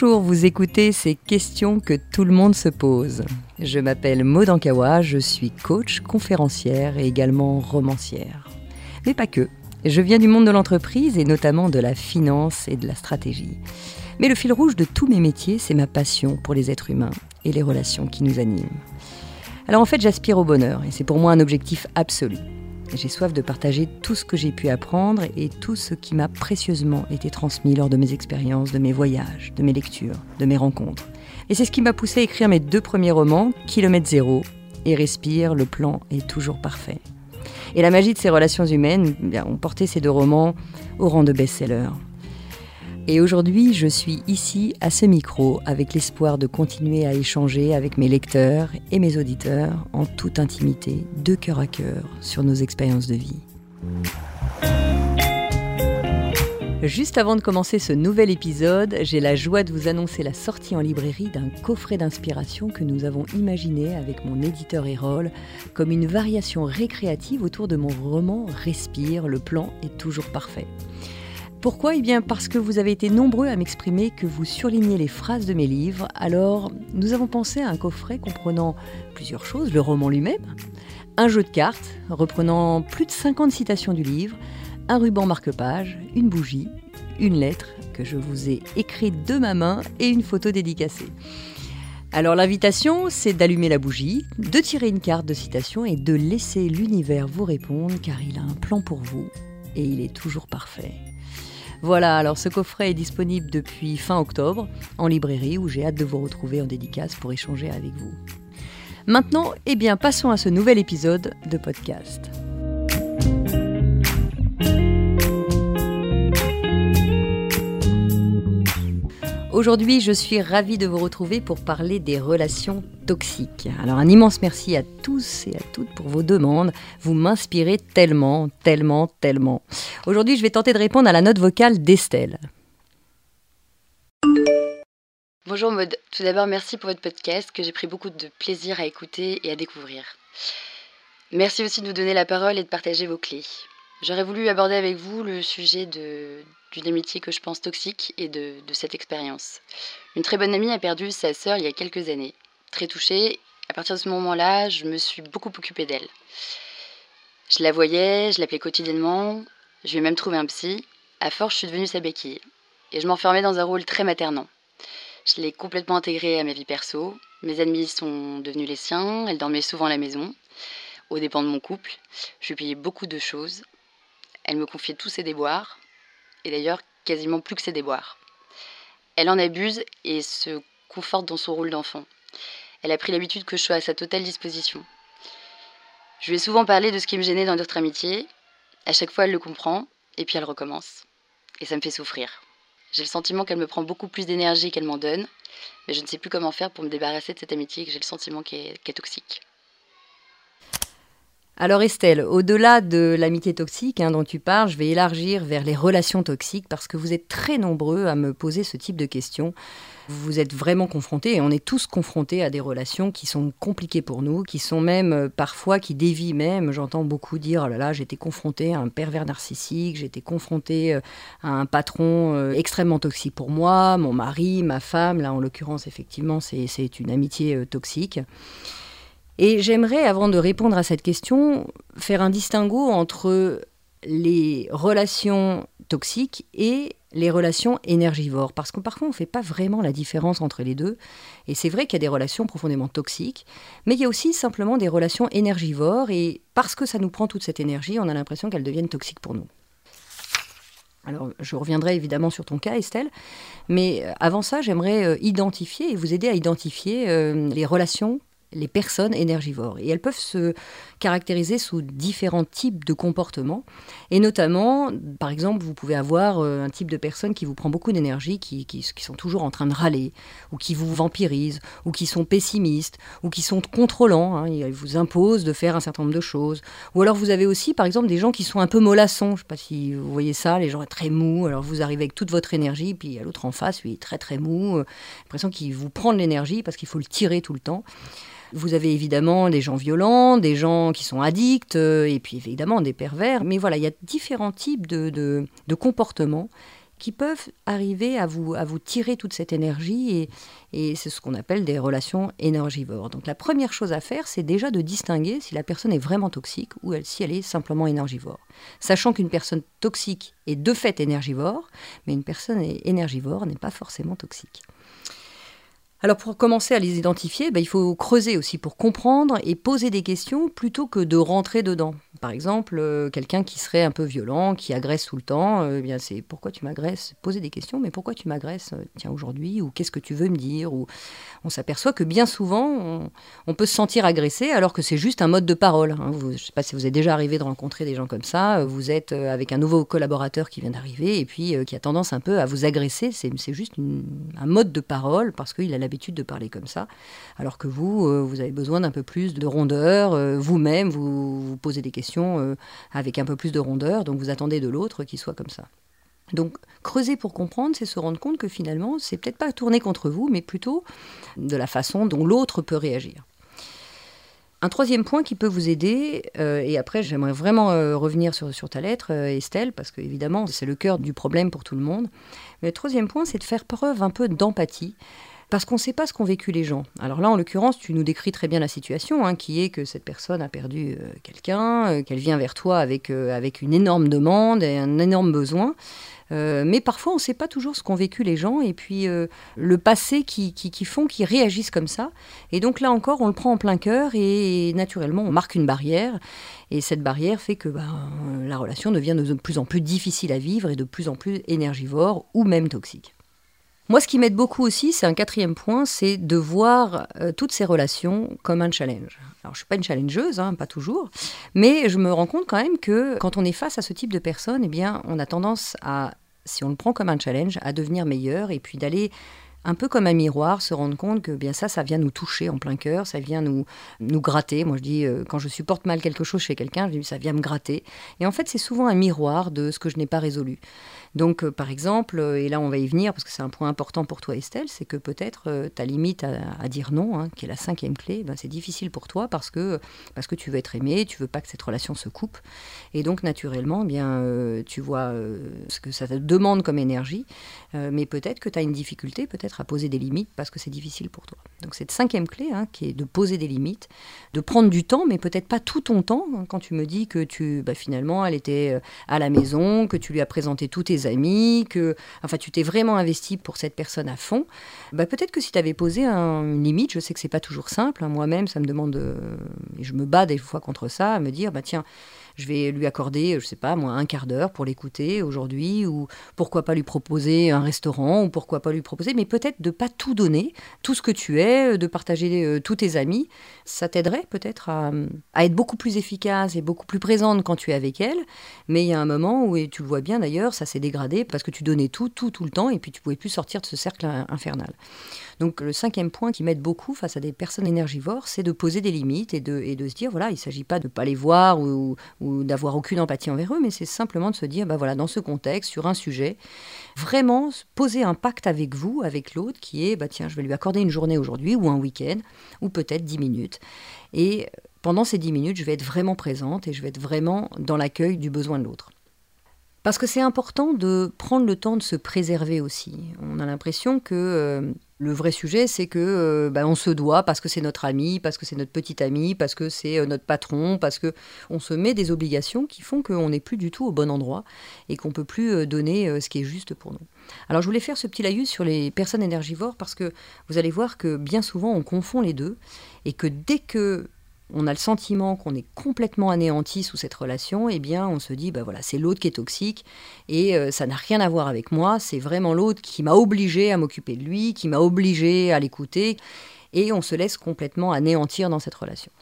Bonjour, vous écoutez ces questions que tout le monde se pose. Je m'appelle Maud Ankaoua, je suis coach, conférencière et également romancière. Mais pas que, je viens du monde de l'entreprise et notamment de la finance et de la stratégie. Mais le fil rouge de tous mes métiers, c'est ma passion pour les êtres humains et les relations qui nous animent. Alors en fait, j'aspire au bonheur et c'est pour moi un objectif absolu. J'ai soif de partager tout ce que j'ai pu apprendre et tout ce qui m'a précieusement été transmis lors de mes expériences, de mes voyages, de mes lectures, de mes rencontres. Et c'est ce qui m'a poussé à écrire mes deux premiers romans, Kilomètre zéro et Respire, le plan est toujours parfait. Et la magie de ces relations humaines, ont porté ces deux romans au rang de best-seller. Et aujourd'hui, je suis ici, à ce micro, avec l'espoir de continuer à échanger avec mes lecteurs et mes auditeurs, en toute intimité, de cœur à cœur, sur nos expériences de vie. Juste avant de commencer ce nouvel épisode, j'ai la joie de vous annoncer la sortie en librairie d'un coffret d'inspiration que nous avons imaginé avec mon éditeur Erol, comme une variation récréative autour de mon roman « Respire, le plan est toujours parfait ». Pourquoi ? Parce que vous avez été nombreux à m'exprimer que vous surlignez les phrases de mes livres. Alors, nous avons pensé à un coffret comprenant plusieurs choses, le roman lui-même, un jeu de cartes reprenant plus de 50 citations du livre, un ruban marque-page, une bougie, une lettre que je vous ai écrite de ma main et une photo dédicacée. Alors l'invitation, c'est d'allumer la bougie, de tirer une carte de citation et de laisser l'univers vous répondre car il a un plan pour vous et il est toujours parfait. Voilà, alors ce coffret est disponible depuis fin octobre en librairie où j'ai hâte de vous retrouver en dédicace pour échanger avec vous. Maintenant, passons à ce nouvel épisode de podcast. Aujourd'hui, je suis ravie de vous retrouver pour parler des relations toxiques. Alors un immense merci à tous et à toutes pour vos demandes. Vous m'inspirez tellement. Aujourd'hui, je vais tenter de répondre à la note vocale d'Estelle. Bonjour Maud. Tout d'abord, merci pour votre podcast que j'ai pris beaucoup de plaisir à écouter et à découvrir. Merci aussi de nous donner la parole et de partager vos clés. J'aurais voulu aborder avec vous le sujet d'une amitié que je pense toxique et de cette expérience. Une très bonne amie a perdu sa sœur il y a quelques années. Très touchée, à partir de ce moment-là, je me suis beaucoup occupée d'elle. Je la voyais, je l'appelais quotidiennement, je lui ai même trouvé un psy. À force, je suis devenue sa béquille. Et je m'enfermais dans un rôle très maternant. Je l'ai complètement intégrée à ma vie perso. Mes amis sont devenus les siens, elle dormait souvent à la maison, aux dépens de mon couple. Je lui payais beaucoup de choses. Elle me confiait tous ses déboires. Et d'ailleurs quasiment plus que ses déboires. Elle en abuse et se conforte dans son rôle d'enfant. Elle a pris l'habitude que je sois à sa totale disposition. Je lui ai souvent parlé de ce qui me gênait dans notre amitié. À chaque fois, elle le comprend et puis elle recommence. Et ça me fait souffrir. J'ai le sentiment qu'elle me prend beaucoup plus d'énergie qu'elle m'en donne, mais je ne sais plus comment faire pour me débarrasser de cette amitié que j'ai le sentiment qu'est toxique. Alors Estelle, au-delà de l'amitié toxique dont tu parles, je vais élargir vers les relations toxiques parce que vous êtes très nombreux à me poser ce type de questions. Vous êtes vraiment confrontés et on est tous confrontés à des relations qui sont compliquées pour nous, qui sont même parfois, qui dévient même. J'entends beaucoup dire « oh là là, j'étais confrontée à un pervers narcissique, j'étais confrontée à un patron extrêmement toxique pour moi, mon mari, ma femme ». Là, en l'occurrence, effectivement, c'est une amitié toxique. Et j'aimerais, avant de répondre à cette question, faire un distinguo entre les relations toxiques et les relations énergivores. Parce que parfois, on ne fait pas vraiment la différence entre les deux. Et c'est vrai qu'il y a des relations profondément toxiques, mais il y a aussi simplement des relations énergivores. Et parce que ça nous prend toute cette énergie, on a l'impression qu'elles deviennent toxiques pour nous. Alors, je reviendrai évidemment sur ton cas, Estelle. Mais avant ça, j'aimerais identifier et vous aider à identifier les relations les personnes énergivores. Et elles peuvent se caractériser sous différents types de comportements. Et notamment, par exemple, vous pouvez avoir un type de personne qui vous prend beaucoup d'énergie, qui sont toujours en train de râler, ou qui vous vampirisent, ou qui sont pessimistes, ou qui sont contrôlants. Ils vous imposent de faire un certain nombre de choses. Ou alors vous avez aussi, par exemple, des gens qui sont un peu mollassons. Je ne sais pas si vous voyez ça, les gens sont très mous. Alors vous arrivez avec toute votre énergie, puis il y a l'autre en face, lui, très très mou. J'ai l'impression qu'il vous prend de l'énergie parce qu'il faut le tirer tout le temps. Vous avez évidemment des gens violents, des gens qui sont addicts, et puis évidemment des pervers. Mais voilà, il y a différents types de comportements qui peuvent arriver à vous tirer toute cette énergie, et c'est ce qu'on appelle des relations énergivores. Donc la première chose à faire, c'est déjà de distinguer si la personne est vraiment toxique ou si elle est simplement énergivore. Sachant qu'une personne toxique est de fait énergivore, mais une personne énergivore n'est pas forcément toxique. Alors pour commencer à les identifier, il faut creuser aussi pour comprendre et poser des questions plutôt que de rentrer dedans. Par exemple, quelqu'un qui serait un peu violent, qui agresse tout le temps, eh bien c'est pourquoi tu m'agresses ? Poser des questions, mais pourquoi tu m'agresses ? Tiens, aujourd'hui, ou qu'est-ce que tu veux me dire ? Ou on s'aperçoit que bien souvent, on peut se sentir agressé alors que c'est juste un mode de parole. Je ne sais pas si vous êtes déjà arrivé de rencontrer des gens comme ça, vous êtes avec un nouveau collaborateur qui vient d'arriver et puis qui a tendance un peu à vous agresser, c'est juste un mode de parole parce qu'il a l'habitude de parler comme ça, alors que vous avez besoin d'un peu plus de rondeur, vous-même, vous posez des questions avec un peu plus de rondeur, donc vous attendez de l'autre qu'il soit comme ça. Donc creuser pour comprendre, c'est se rendre compte que finalement, c'est peut-être pas tourné contre vous, mais plutôt de la façon dont l'autre peut réagir. Un troisième point qui peut vous aider, et après j'aimerais vraiment revenir sur ta lettre, Estelle, parce que évidemment c'est le cœur du problème pour tout le monde, mais le troisième point, c'est de faire preuve un peu d'empathie, parce qu'on ne sait pas ce qu'ont vécu les gens. Alors là, en l'occurrence, tu nous décris très bien la situation, qui est que cette personne a perdu quelqu'un, qu'elle vient vers toi avec une énorme demande et un énorme besoin. Mais parfois, on ne sait pas toujours ce qu'ont vécu les gens, et puis le passé qui réagissent comme ça. Et donc là encore, on le prend en plein cœur, et naturellement, on marque une barrière. Et cette barrière fait que la relation devient de plus en plus difficile à vivre, et de plus en plus énergivore, ou même toxique. Moi, ce qui m'aide beaucoup aussi, c'est un quatrième point, c'est de voir toutes ces relations comme un challenge. Alors, je ne suis pas une challengeuse, pas toujours, mais je me rends compte quand même que quand on est face à ce type de personnes, eh bien, on a tendance à, si on le prend comme un challenge, à devenir meilleur et puis d'aller un peu comme un miroir, se rendre compte que bien ça vient nous toucher en plein cœur, ça vient nous gratter. Moi, je dis, quand je supporte mal quelque chose chez quelqu'un, je dis, ça vient me gratter. Et en fait, c'est souvent un miroir de ce que je n'ai pas résolu. Donc, par exemple, et là, on va y venir, parce que c'est un point important pour toi, Estelle, c'est que peut-être ta limite à dire non, qui est la cinquième clé, c'est difficile pour toi parce que tu veux être aimé, tu veux pas que cette relation se coupe. Et donc, naturellement, tu vois ce que ça te demande comme énergie, mais peut-être que tu as une difficulté, peut-être à poser des limites parce que c'est difficile pour toi. Donc cette cinquième clé qui est de poser des limites, de prendre du temps, mais peut-être pas tout ton temps. Quand tu me dis que finalement elle était à la maison, que tu lui as présenté tous tes amis, que tu t'es vraiment investi pour cette personne à fond, peut-être que si tu avais posé une limite, je sais que c'est pas toujours simple, moi-même ça me demande, et je me bats des fois contre ça, à me dire tiens, je vais lui accorder, je ne sais pas, moi, un quart d'heure pour l'écouter aujourd'hui, ou pourquoi pas lui proposer un restaurant, ou pourquoi pas lui proposer, mais peut-être de ne pas tout donner, tout ce que tu es, de partager tous tes amis. Ça t'aiderait peut-être à être beaucoup plus efficace et beaucoup plus présente quand tu es avec elle, mais il y a un moment où, et tu le vois bien d'ailleurs, ça s'est dégradé parce que tu donnais tout le temps, et puis tu ne pouvais plus sortir de ce cercle infernal. Donc le cinquième point qui m'aide beaucoup face à des personnes énergivores, c'est de poser des limites et de se dire, il ne s'agit pas de ne pas les voir ou d'avoir aucune empathie envers eux, mais c'est simplement de se dire, dans ce contexte, sur un sujet, vraiment poser un pacte avec vous, avec l'autre, qui est, tiens, je vais lui accorder une journée aujourd'hui, ou un week-end, ou peut-être 10 minutes. Et pendant ces 10 minutes, je vais être vraiment présente et je vais être vraiment dans l'accueil du besoin de l'autre. Parce que c'est important de prendre le temps de se préserver aussi. On a l'impression que le vrai sujet, c'est que on se doit parce que c'est notre ami, parce que c'est notre petit ami, parce que c'est notre patron, parce que on se met des obligations qui font qu'on n'est plus du tout au bon endroit et qu'on ne peut plus donner ce qui est juste pour nous. Alors je voulais faire ce petit laïus sur les personnes énergivores parce que vous allez voir que bien souvent on confond les deux et que dès que on a le sentiment qu'on est complètement anéanti sous cette relation, eh bien on se dit, c'est l'autre qui est toxique et ça n'a rien à voir avec moi, c'est vraiment l'autre qui m'a obligé à m'occuper de lui, qui m'a obligé à l'écouter, et on se laisse complètement anéantir dans cette relation.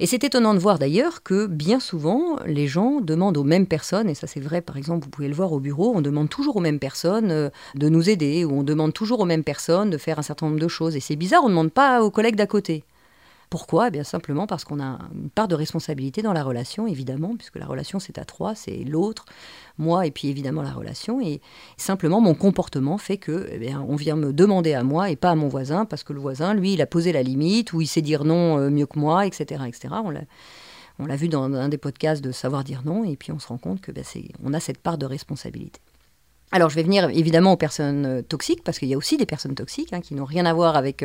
Et c'est étonnant de voir d'ailleurs que bien souvent, les gens demandent aux mêmes personnes, et ça c'est vrai, par exemple, vous pouvez le voir au bureau, on demande toujours aux mêmes personnes de nous aider, ou on demande toujours aux mêmes personnes de faire un certain nombre de choses, et c'est bizarre, on ne demande pas aux collègues d'à côté. Pourquoi ? Simplement parce qu'on a une part de responsabilité dans la relation, évidemment, puisque la relation c'est à trois, c'est l'autre, moi et puis évidemment la relation. Et simplement mon comportement fait que on vient me demander à moi et pas à mon voisin, parce que le voisin, lui, il a posé la limite, ou il sait dire non mieux que moi, etc. etc. On l'a vu dans un des podcasts de Savoir dire non, et puis on se rend compte que on a cette part de responsabilité. Alors, je vais venir évidemment aux personnes toxiques, parce qu'il y a aussi des personnes toxiques qui n'ont rien à voir avec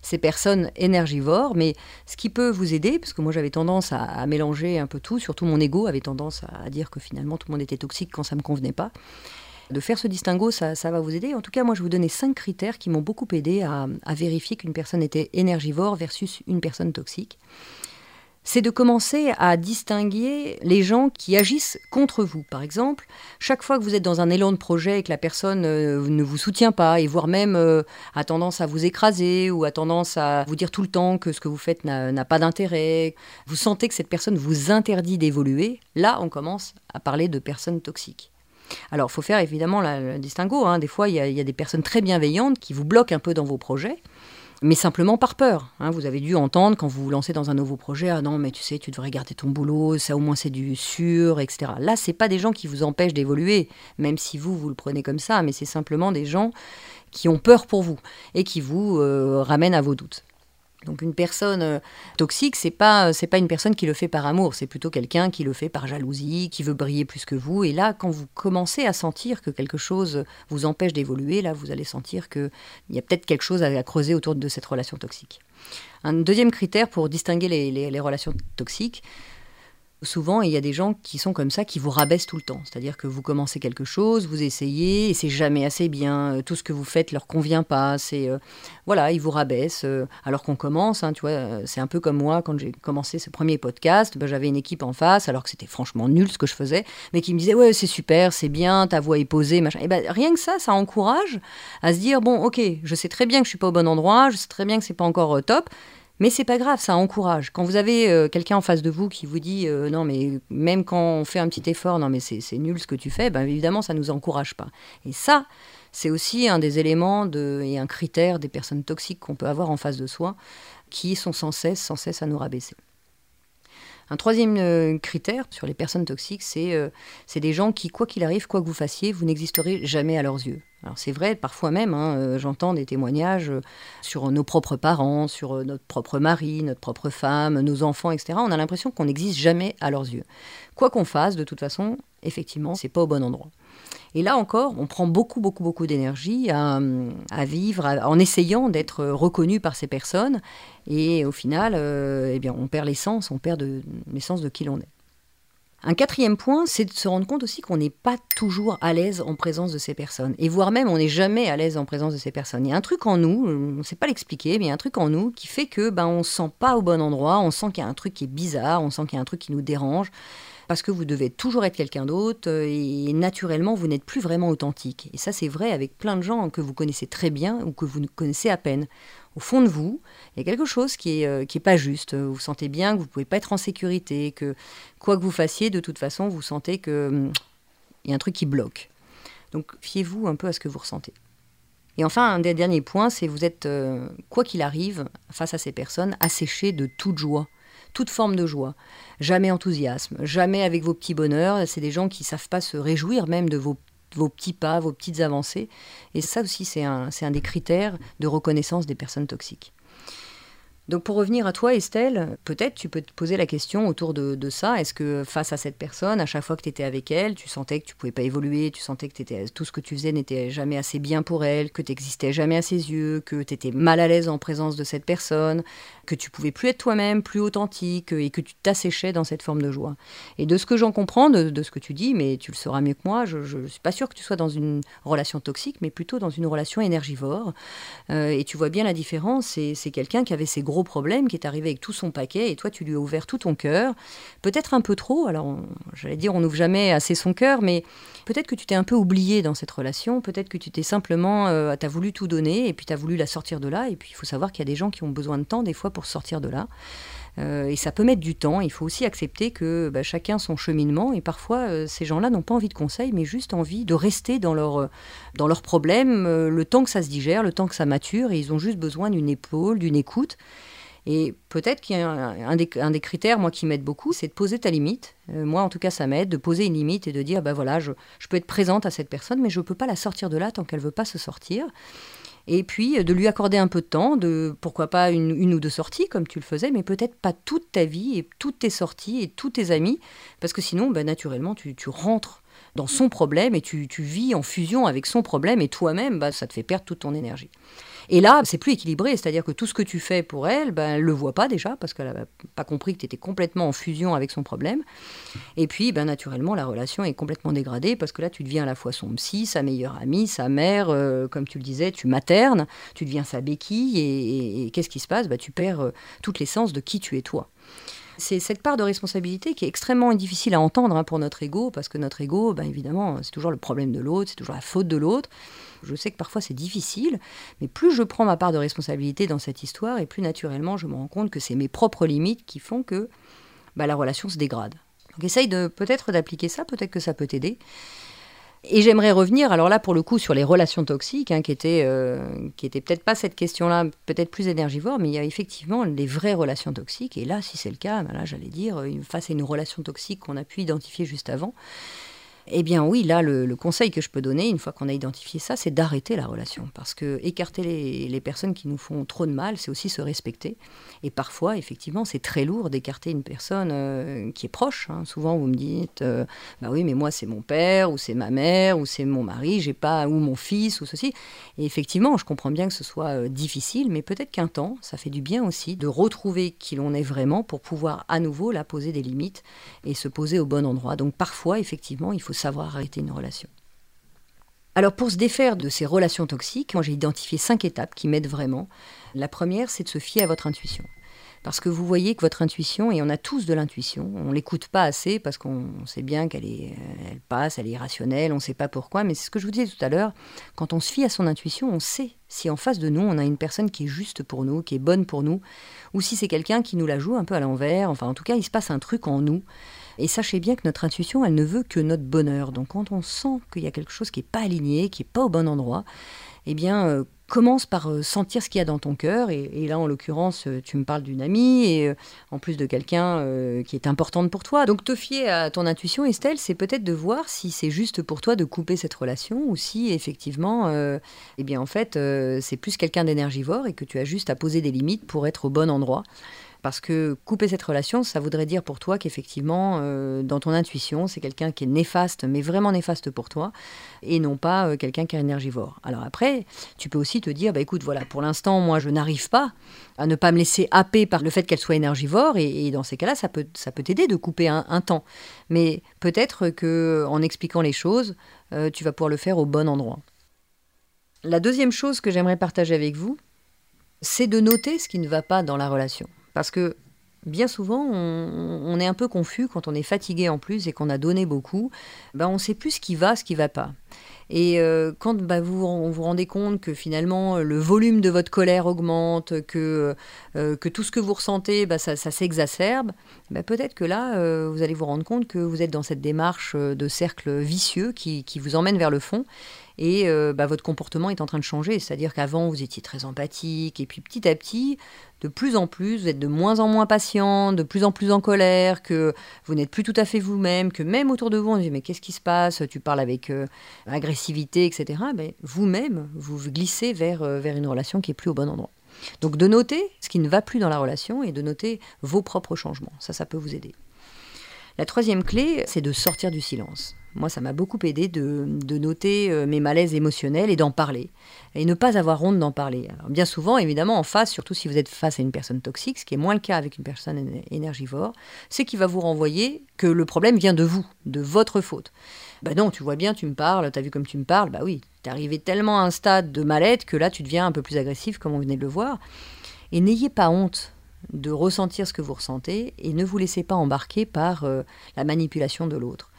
ces personnes énergivores. Mais ce qui peut vous aider, parce que moi, j'avais tendance à mélanger un peu tout, surtout mon ego avait tendance à dire que finalement, tout le monde était toxique quand ça ne me convenait pas. De faire ce distinguo, ça va vous aider. En tout cas, moi, je vais vous donner 5 critères qui m'ont beaucoup aidé à vérifier qu'une personne était énergivore versus une personne toxique. C'est de commencer à distinguer les gens qui agissent contre vous. Par exemple, chaque fois que vous êtes dans un élan de projet et que la personne ne vous soutient pas, et voire même a tendance à vous écraser ou a tendance à vous dire tout le temps que ce que vous faites n'a pas d'intérêt, vous sentez que cette personne vous interdit d'évoluer, là on commence à parler de personnes toxiques. Alors il faut faire évidemment le distinguo, Des fois il y a des personnes très bienveillantes qui vous bloquent un peu dans vos projets, mais simplement par peur. Vous avez dû entendre quand vous vous lancez dans un nouveau projet, « Ah non, mais tu sais, tu devrais garder ton boulot, ça au moins c'est du sûr, etc. » Là, ce n'est pas des gens qui vous empêchent d'évoluer, même si vous le prenez comme ça, mais c'est simplement des gens qui ont peur pour vous et qui vous ramènent à vos doutes. Donc une personne toxique, c'est pas une personne qui le fait par amour, c'est plutôt quelqu'un qui le fait par jalousie, qui veut briller plus que vous. Et là, quand vous commencez à sentir que quelque chose vous empêche d'évoluer, là, vous allez sentir qu'il y a peut-être quelque chose à creuser autour de cette relation toxique. Un deuxième critère pour distinguer les relations toxiques, souvent, il y a des gens qui sont comme ça, qui vous rabaissent tout le temps. C'est-à-dire que vous commencez quelque chose, vous essayez, et c'est jamais assez bien. Tout ce que vous faites leur convient pas. Ils vous rabaissent. Alors qu'on commence, tu vois, c'est un peu comme moi, quand j'ai commencé ce premier podcast, j'avais une équipe en face, alors que c'était franchement nul ce que je faisais, mais qui me disait « Ouais, c'est super, c'est bien, ta voix est posée, machin. » Rien que ça encourage à se dire « Bon, ok, je sais très bien que je suis pas au bon endroit, je sais très bien que c'est pas encore top. » Mais c'est pas grave, ça encourage. Quand vous avez quelqu'un en face de vous qui vous dit « Non, mais même quand on fait un petit effort, non, mais c'est nul ce que tu fais », évidemment, ça ne nous encourage pas. Et ça, c'est aussi un des éléments et un critère des personnes toxiques qu'on peut avoir en face de soi, qui sont sans cesse à nous rabaisser. Un troisième critère sur les personnes toxiques, c'est des gens qui, quoi qu'il arrive, quoi que vous fassiez, vous n'existerez jamais à leurs yeux. Alors c'est vrai, parfois même, j'entends des témoignages sur nos propres parents, sur notre propre mari, notre propre femme, nos enfants, etc. On a l'impression qu'on n'existe jamais à leurs yeux. Quoi qu'on fasse, de toute façon, effectivement, c'est pas au bon endroit. Et là encore, on prend beaucoup, beaucoup, beaucoup d'énergie à vivre, en essayant d'être reconnu par ces personnes. Et au final, on perd l'essence, on perd l'essence de qui l'on est. Un quatrième point, c'est de se rendre compte aussi qu'on n'est pas toujours à l'aise en présence de ces personnes. Et voire même, on n'est jamais à l'aise en présence de ces personnes. Il y a un truc en nous, on ne sait pas l'expliquer, mais il y a un truc en nous qui fait que on ne se sent pas au bon endroit, on sent qu'il y a un truc qui est bizarre, on sent qu'il y a un truc qui nous dérange. Parce que vous devez toujours être quelqu'un d'autre et naturellement, vous n'êtes plus vraiment authentique. Et ça, c'est vrai avec plein de gens que vous connaissez très bien ou que vous connaissez à peine. Au fond de vous, il y a quelque chose qui est pas juste. Vous sentez bien que vous ne pouvez pas être en sécurité, que quoi que vous fassiez, de toute façon, vous sentez qu'il y a un truc qui bloque. Donc, fiez-vous un peu à ce que vous ressentez. Et enfin, un des derniers points, c'est que vous êtes, quoi qu'il arrive, face à ces personnes, asséché de toute joie. Toute forme de joie, jamais enthousiasme, jamais avec vos petits bonheurs. C'est des gens qui ne savent pas se réjouir même de vos petits pas, vos petites avancées. Et ça aussi, c'est un des critères de reconnaissance des personnes toxiques. Donc pour revenir à toi, Estelle, peut-être tu peux te poser la question autour de ça. Est-ce que face à cette personne, à chaque fois que tu étais avec elle, tu sentais que tu ne pouvais pas évoluer, tu sentais que tout ce que tu faisais n'était jamais assez bien pour elle, que tu n'existais jamais à ses yeux, que tu étais mal à l'aise en présence de cette personne, que tu ne pouvais plus être toi-même, plus authentique et que tu t'asséchais dans cette forme de joie. Et de ce que j'en comprends, de ce que tu dis, mais tu le sauras mieux que moi, je ne suis pas sûre que tu sois dans une relation toxique, mais plutôt dans une relation énergivore. Et tu vois bien la différence, c'est quelqu'un qui avait ses gros problème qui est arrivé avec tout son paquet et toi tu lui as ouvert tout ton cœur, peut-être un peu trop. Alors j'allais dire on n'ouvre jamais assez son cœur, mais peut-être que tu t'es un peu oublié dans cette relation, peut-être que tu t'es simplement t'as voulu tout donner et puis t'as voulu la sortir de là. Et puis il faut savoir qu'il y a des gens qui ont besoin de temps des fois pour sortir de là, et ça peut mettre du temps. Il faut aussi accepter que chacun son cheminement, et parfois ces gens-là n'ont pas envie de conseils mais juste envie de rester dans leurs problèmes le temps que ça se digère, le temps que ça mature, et ils ont juste besoin d'une épaule, d'une écoute. Et peut-être qu'il y a un des critères, moi, qui m'aide beaucoup, c'est de poser ta limite. Moi, en tout cas, ça m'aide de poser une limite et de dire, je peux être présente à cette personne, mais je ne peux pas la sortir de là tant qu'elle ne veut pas se sortir. Et puis, de lui accorder un peu de temps, pourquoi pas une ou deux sorties, comme tu le faisais, mais peut-être pas toute ta vie et toutes tes sorties et tous tes amis, parce que sinon, naturellement, tu rentres dans son problème et tu vis en fusion avec son problème et toi-même, bah, ça te fait perdre toute ton énergie. Et là, c'est plus équilibré, c'est-à-dire que tout ce que tu fais pour elle, ben, elle ne le voit pas déjà, parce qu'elle n'a pas compris que tu étais complètement en fusion avec son problème. Et puis, ben, naturellement, la relation est complètement dégradée, parce que là, tu deviens à la fois son psy, sa meilleure amie, sa mère, comme tu le disais, tu maternes, tu deviens sa béquille, et qu'est-ce qui se passe ? Ben, tu perds toute l'essence de qui tu es toi. C'est cette part de responsabilité qui est extrêmement difficile à entendre pour notre ego, parce que notre ego, ben évidemment, c'est toujours le problème de l'autre, c'est toujours la faute de l'autre. Je sais que parfois c'est difficile, mais plus je prends ma part de responsabilité dans cette histoire, et plus naturellement je me rends compte que c'est mes propres limites qui font que ben, la relation se dégrade. Donc essaye peut-être d'appliquer ça, peut-être que ça peut t'aider. Et j'aimerais revenir, alors là pour le coup, sur les relations toxiques, qui était peut-être pas cette question-là, peut-être plus énergivore, mais il y a effectivement les vraies relations toxiques. Et là, si c'est le cas, ben là, j'allais dire, face à une relation toxique qu'on a pu identifier juste avant, eh bien oui, là, le conseil que je peux donner, une fois qu'on a identifié ça, c'est d'arrêter la relation. Parce que écarter les personnes qui nous font trop de mal, c'est aussi se respecter. Et parfois, effectivement, c'est très lourd d'écarter une personne qui est proche. Souvent, vous me dites, bah oui, mais moi, c'est mon père, ou c'est ma mère, ou c'est mon mari, j'ai pas, ou mon fils, ou ceci. Et effectivement, je comprends bien que ce soit difficile, mais peut-être qu'un temps, ça fait du bien aussi de retrouver qui l'on est vraiment pour pouvoir à nouveau là, poser des limites et se poser au bon endroit. Donc parfois, effectivement, il faut savoir arrêter une relation. Alors pour se défaire de ces relations toxiques, moi j'ai identifié 5 étapes qui m'aident vraiment. La première, c'est de se fier à votre intuition. Parce que vous voyez que votre intuition, et on a tous de l'intuition, on ne l'écoute pas assez parce qu'on sait bien qu'elle passe, elle est irrationnelle, on ne sait pas pourquoi, mais c'est ce que je vous disais tout à l'heure, quand on se fie à son intuition, on sait si en face de nous, on a une personne qui est juste pour nous, qui est bonne pour nous, ou si c'est quelqu'un qui nous la joue un peu à l'envers, enfin en tout cas, il se passe un truc en nous. Et sachez bien que notre intuition, elle ne veut que notre bonheur. Donc quand on sent qu'il y a quelque chose qui n'est pas aligné, qui n'est pas au bon endroit, eh bien, commence par sentir ce qu'il y a dans ton cœur. Et là, en l'occurrence, tu me parles d'une amie, et en plus de quelqu'un qui est importante pour toi. Donc te fier à ton intuition, Estelle, c'est peut-être de voir si c'est juste pour toi de couper cette relation, ou si effectivement, eh bien, en fait, c'est plus quelqu'un d'énergivore et que tu as juste à poser des limites pour être au bon endroit. Parce que couper cette relation, ça voudrait dire pour toi qu'effectivement, dans ton intuition, c'est quelqu'un qui est néfaste, mais vraiment néfaste pour toi, et non pas quelqu'un qui est énergivore. Alors après, tu peux aussi te dire, bah écoute, voilà, pour l'instant, moi, je n'arrive pas à ne pas me laisser happer par le fait qu'elle soit énergivore, et dans ces cas-là, ça peut t'aider de couper un temps. Mais peut-être qu'en expliquant les choses, tu vas pouvoir le faire au bon endroit. La deuxième chose que j'aimerais partager avec vous, c'est de noter ce qui ne va pas dans la relation. Parce que bien souvent, on est un peu confus quand on est fatigué en plus et qu'on a donné beaucoup. Ben on ne sait plus ce qui ne va pas. Et quand bah, vous rendez compte que finalement le volume de votre colère augmente, que tout ce que vous ressentez, bah, ça s'exacerbe, bah, peut-être que là, vous allez vous rendre compte que vous êtes dans cette démarche de cercle vicieux qui vous emmène vers le fond. Et bah, votre comportement est en train de changer. C'est-à-dire qu'avant, vous étiez très empathique. Et puis petit à petit, de plus en plus, vous êtes de moins en moins patient, de plus en plus en colère, que vous n'êtes plus tout à fait vous-même, que même autour de vous, on se dit « mais qu'est-ce qui se passe ? Tu parles avec agressivité, etc. » Mais vous-même, vous glissez vers une relation qui n'est plus au bon endroit. Donc de noter ce qui ne va plus dans la relation et de noter vos propres changements. Ça peut vous aider. La troisième clé, c'est de sortir du silence. Moi, ça m'a beaucoup aidé de noter mes malaises émotionnels et d'en parler. Et ne pas avoir honte d'en parler. Alors, bien souvent, évidemment, en face, surtout si vous êtes face à une personne toxique, ce qui est moins le cas avec une personne énergivore, c'est qu'il va vous renvoyer que le problème vient de vous, de votre faute. Ben non, tu vois bien, tu me parles, t'as vu comme tu me parles, bah oui, t'es arrivé tellement à un stade de mal-être que là, tu deviens un peu plus agressif, comme on venait de le voir. Et n'ayez pas honte de ressentir ce que vous ressentez et ne vous laissez pas embarquer par la manipulation de l'autre.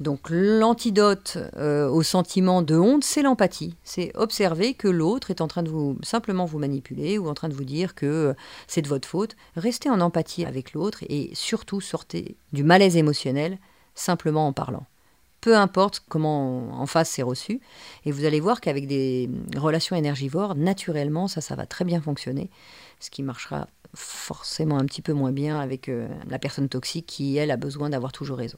Donc l'antidote au sentiment de honte, c'est l'empathie. C'est observer que l'autre est en train de simplement vous manipuler ou en train de vous dire que c'est de votre faute. Restez en empathie avec l'autre et surtout sortez du malaise émotionnel simplement en parlant. Peu importe comment en face c'est reçu. Et vous allez voir qu'avec des relations énergivores, naturellement, ça va très bien fonctionner. Ce qui marchera forcément un petit peu moins bien avec la personne toxique qui, elle, a besoin d'avoir toujours raison.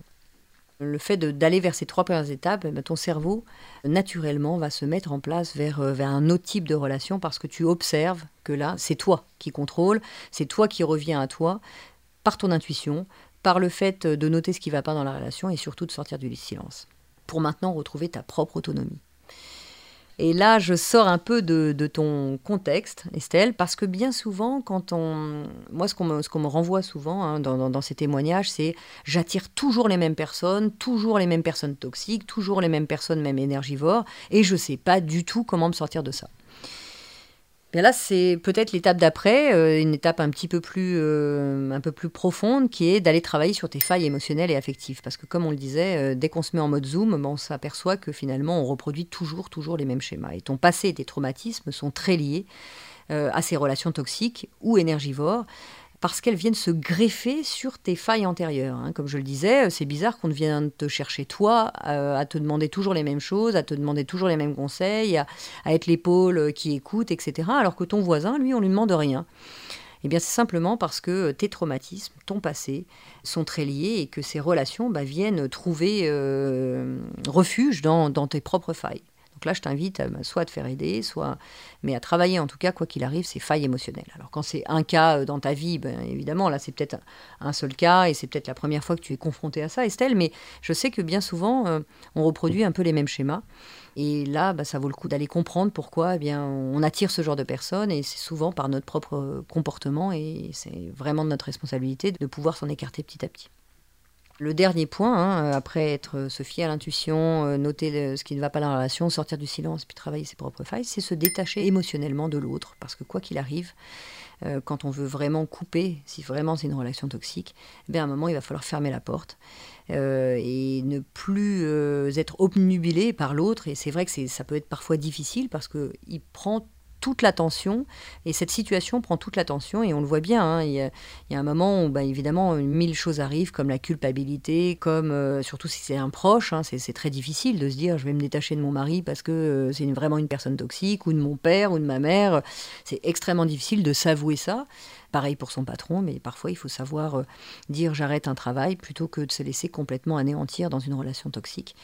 Le fait d'aller vers ces 3 premières étapes, ton cerveau, naturellement, va se mettre en place vers un autre type de relation parce que tu observes que là, c'est toi qui contrôle, c'est toi qui reviens à toi, par ton intuition, par le fait de noter ce qui ne va pas dans la relation et surtout de sortir du silence. pour maintenant retrouver ta propre autonomie. Et là, je sors un peu de ton contexte, Estelle, parce que bien souvent, quand on... Moi, ce qu'on me renvoie souvent dans ces témoignages, c'est « j'attire toujours les mêmes personnes toxiques, toujours les mêmes personnes, même énergivores, et je ne sais pas du tout comment me sortir de ça ». Bien là, c'est peut-être l'étape d'après, une étape un peu plus profonde, qui est d'aller travailler sur tes failles émotionnelles et affectives. Parce que comme on le disait, dès qu'on se met en mode zoom, on s'aperçoit que finalement, on reproduit toujours les mêmes schémas. Et ton passé et tes traumatismes sont très liés à ces relations toxiques ou énergivores, parce qu'elles viennent se greffer sur tes failles antérieures. Comme je le disais, c'est bizarre qu'on vienne te chercher toi, à te demander toujours les mêmes choses, à te demander toujours les mêmes conseils, à être l'épaule qui écoute, etc. Alors que ton voisin, lui, on lui demande rien. Eh bien, c'est simplement parce que tes traumatismes, ton passé, sont très liés et que ces relations viennent trouver refuge dans tes propres failles. Donc là, je t'invite soit à te faire aider, mais à travailler en tout cas, quoi qu'il arrive, ces failles émotionnelles. Alors quand c'est un cas dans ta vie, évidemment, là c'est peut-être un seul cas et c'est peut-être la première fois que tu es confrontée à ça, Estelle, mais je sais que bien souvent, on reproduit un peu les mêmes schémas. Et là, ça vaut le coup d'aller comprendre pourquoi on attire ce genre de personnes et c'est souvent par notre propre comportement et c'est vraiment de notre responsabilité de pouvoir s'en écarter petit à petit. Le dernier point, après se fier à l'intuition, noter ce qui ne va pas dans la relation, sortir du silence, puis travailler ses propres failles, c'est se détacher émotionnellement de l'autre. Parce que quoi qu'il arrive, quand on veut vraiment couper, si vraiment c'est une relation toxique, à un moment il va falloir fermer la porte et ne plus être obnubilé par l'autre. Et c'est vrai que ça peut être parfois difficile parce qu'il prend toute l'attention, et cette situation prend toute l'attention, et on le voit bien, il y a un moment où évidemment 1000 choses arrivent, comme la culpabilité, comme surtout si c'est un proche, c'est très difficile de se dire je vais me détacher de mon mari parce que c'est vraiment une personne toxique, ou de mon père, ou de ma mère, c'est extrêmement difficile de s'avouer ça. Pareil pour son patron, mais parfois il faut savoir dire j'arrête un travail plutôt que de se laisser complètement anéantir dans une relation toxique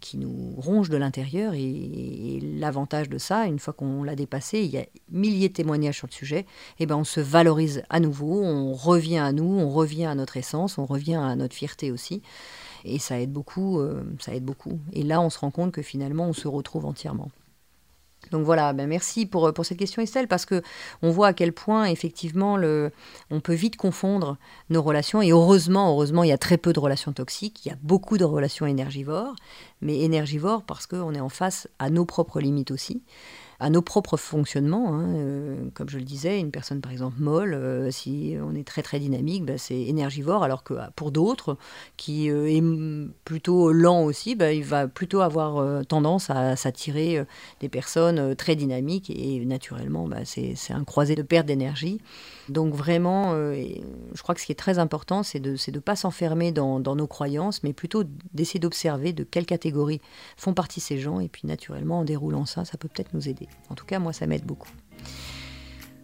qui nous ronge de l'intérieur. Et l'avantage de ça, une fois qu'on l'a dépassé, il y a milliers de témoignages sur le sujet, on se valorise à nouveau, on revient à nous, on revient à notre essence, on revient à notre fierté aussi. Et ça aide beaucoup, Et là, on se rend compte que finalement, on se retrouve entièrement. Donc voilà, merci pour cette question Estelle, parce qu'on voit à quel point effectivement on peut vite confondre nos relations, et heureusement il y a très peu de relations toxiques, il y a beaucoup de relations énergivores, mais énergivores parce qu'on est en face à nos propres limites aussi, à nos propres fonctionnements. Comme je le disais, une personne par exemple molle, si on est très très dynamique, c'est énergivore, alors que pour d'autres, qui est plutôt lent aussi, il va plutôt avoir tendance à s'attirer des personnes très dynamiques, et naturellement c'est un croisé de perte d'énergie. Donc vraiment, je crois que ce qui est très important, c'est de pas s'enfermer dans nos croyances, mais plutôt d'essayer d'observer de quelle catégorie font partie ces gens, et puis naturellement en déroulant ça peut peut-être nous aider. En tout cas, moi, ça m'aide beaucoup.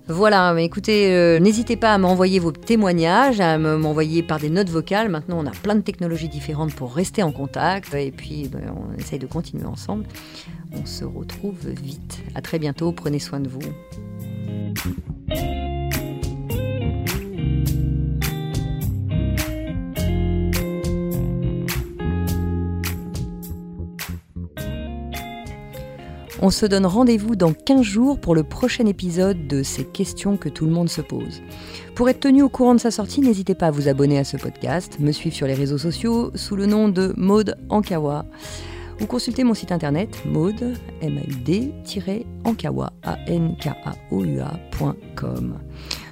Voilà, mais écoutez, n'hésitez pas à m'envoyer vos témoignages, à m'envoyer par des notes vocales. Maintenant, on a plein de technologies différentes pour rester en contact. Et puis, on essaye de continuer ensemble. On se retrouve vite. À très bientôt. Prenez soin de vous. On se donne rendez-vous dans 15 jours pour le prochain épisode de ces questions que tout le monde se pose. Pour être tenu au courant de sa sortie, n'hésitez pas à vous abonner à ce podcast, me suivre sur les réseaux sociaux sous le nom de Maud Ankaoua, ou consulter mon site internet Maud, maud-ankaoua.com.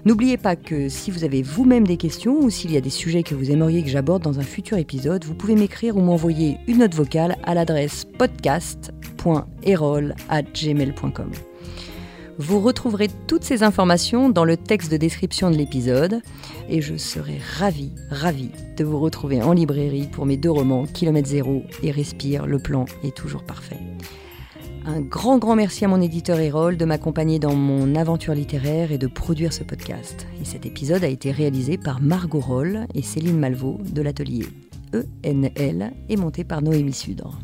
N'oubliez pas que si vous avez vous-même des questions ou s'il y a des sujets que vous aimeriez que j'aborde dans un futur épisode, vous pouvez m'écrire ou m'envoyer une note vocale à l'adresse podcast.erol@gmail.com. Vous retrouverez toutes ces informations dans le texte de description de l'épisode et je serai ravie de vous retrouver en librairie pour mes 2 romans Kilomètre zéro et Respire, le plan est toujours parfait. Un grand merci à mon éditeur Erol de m'accompagner dans mon aventure littéraire et de produire ce podcast. Et cet épisode a été réalisé par Margot Roll et Céline Malveau de l'atelier ENL et monté par Noémie Sudre.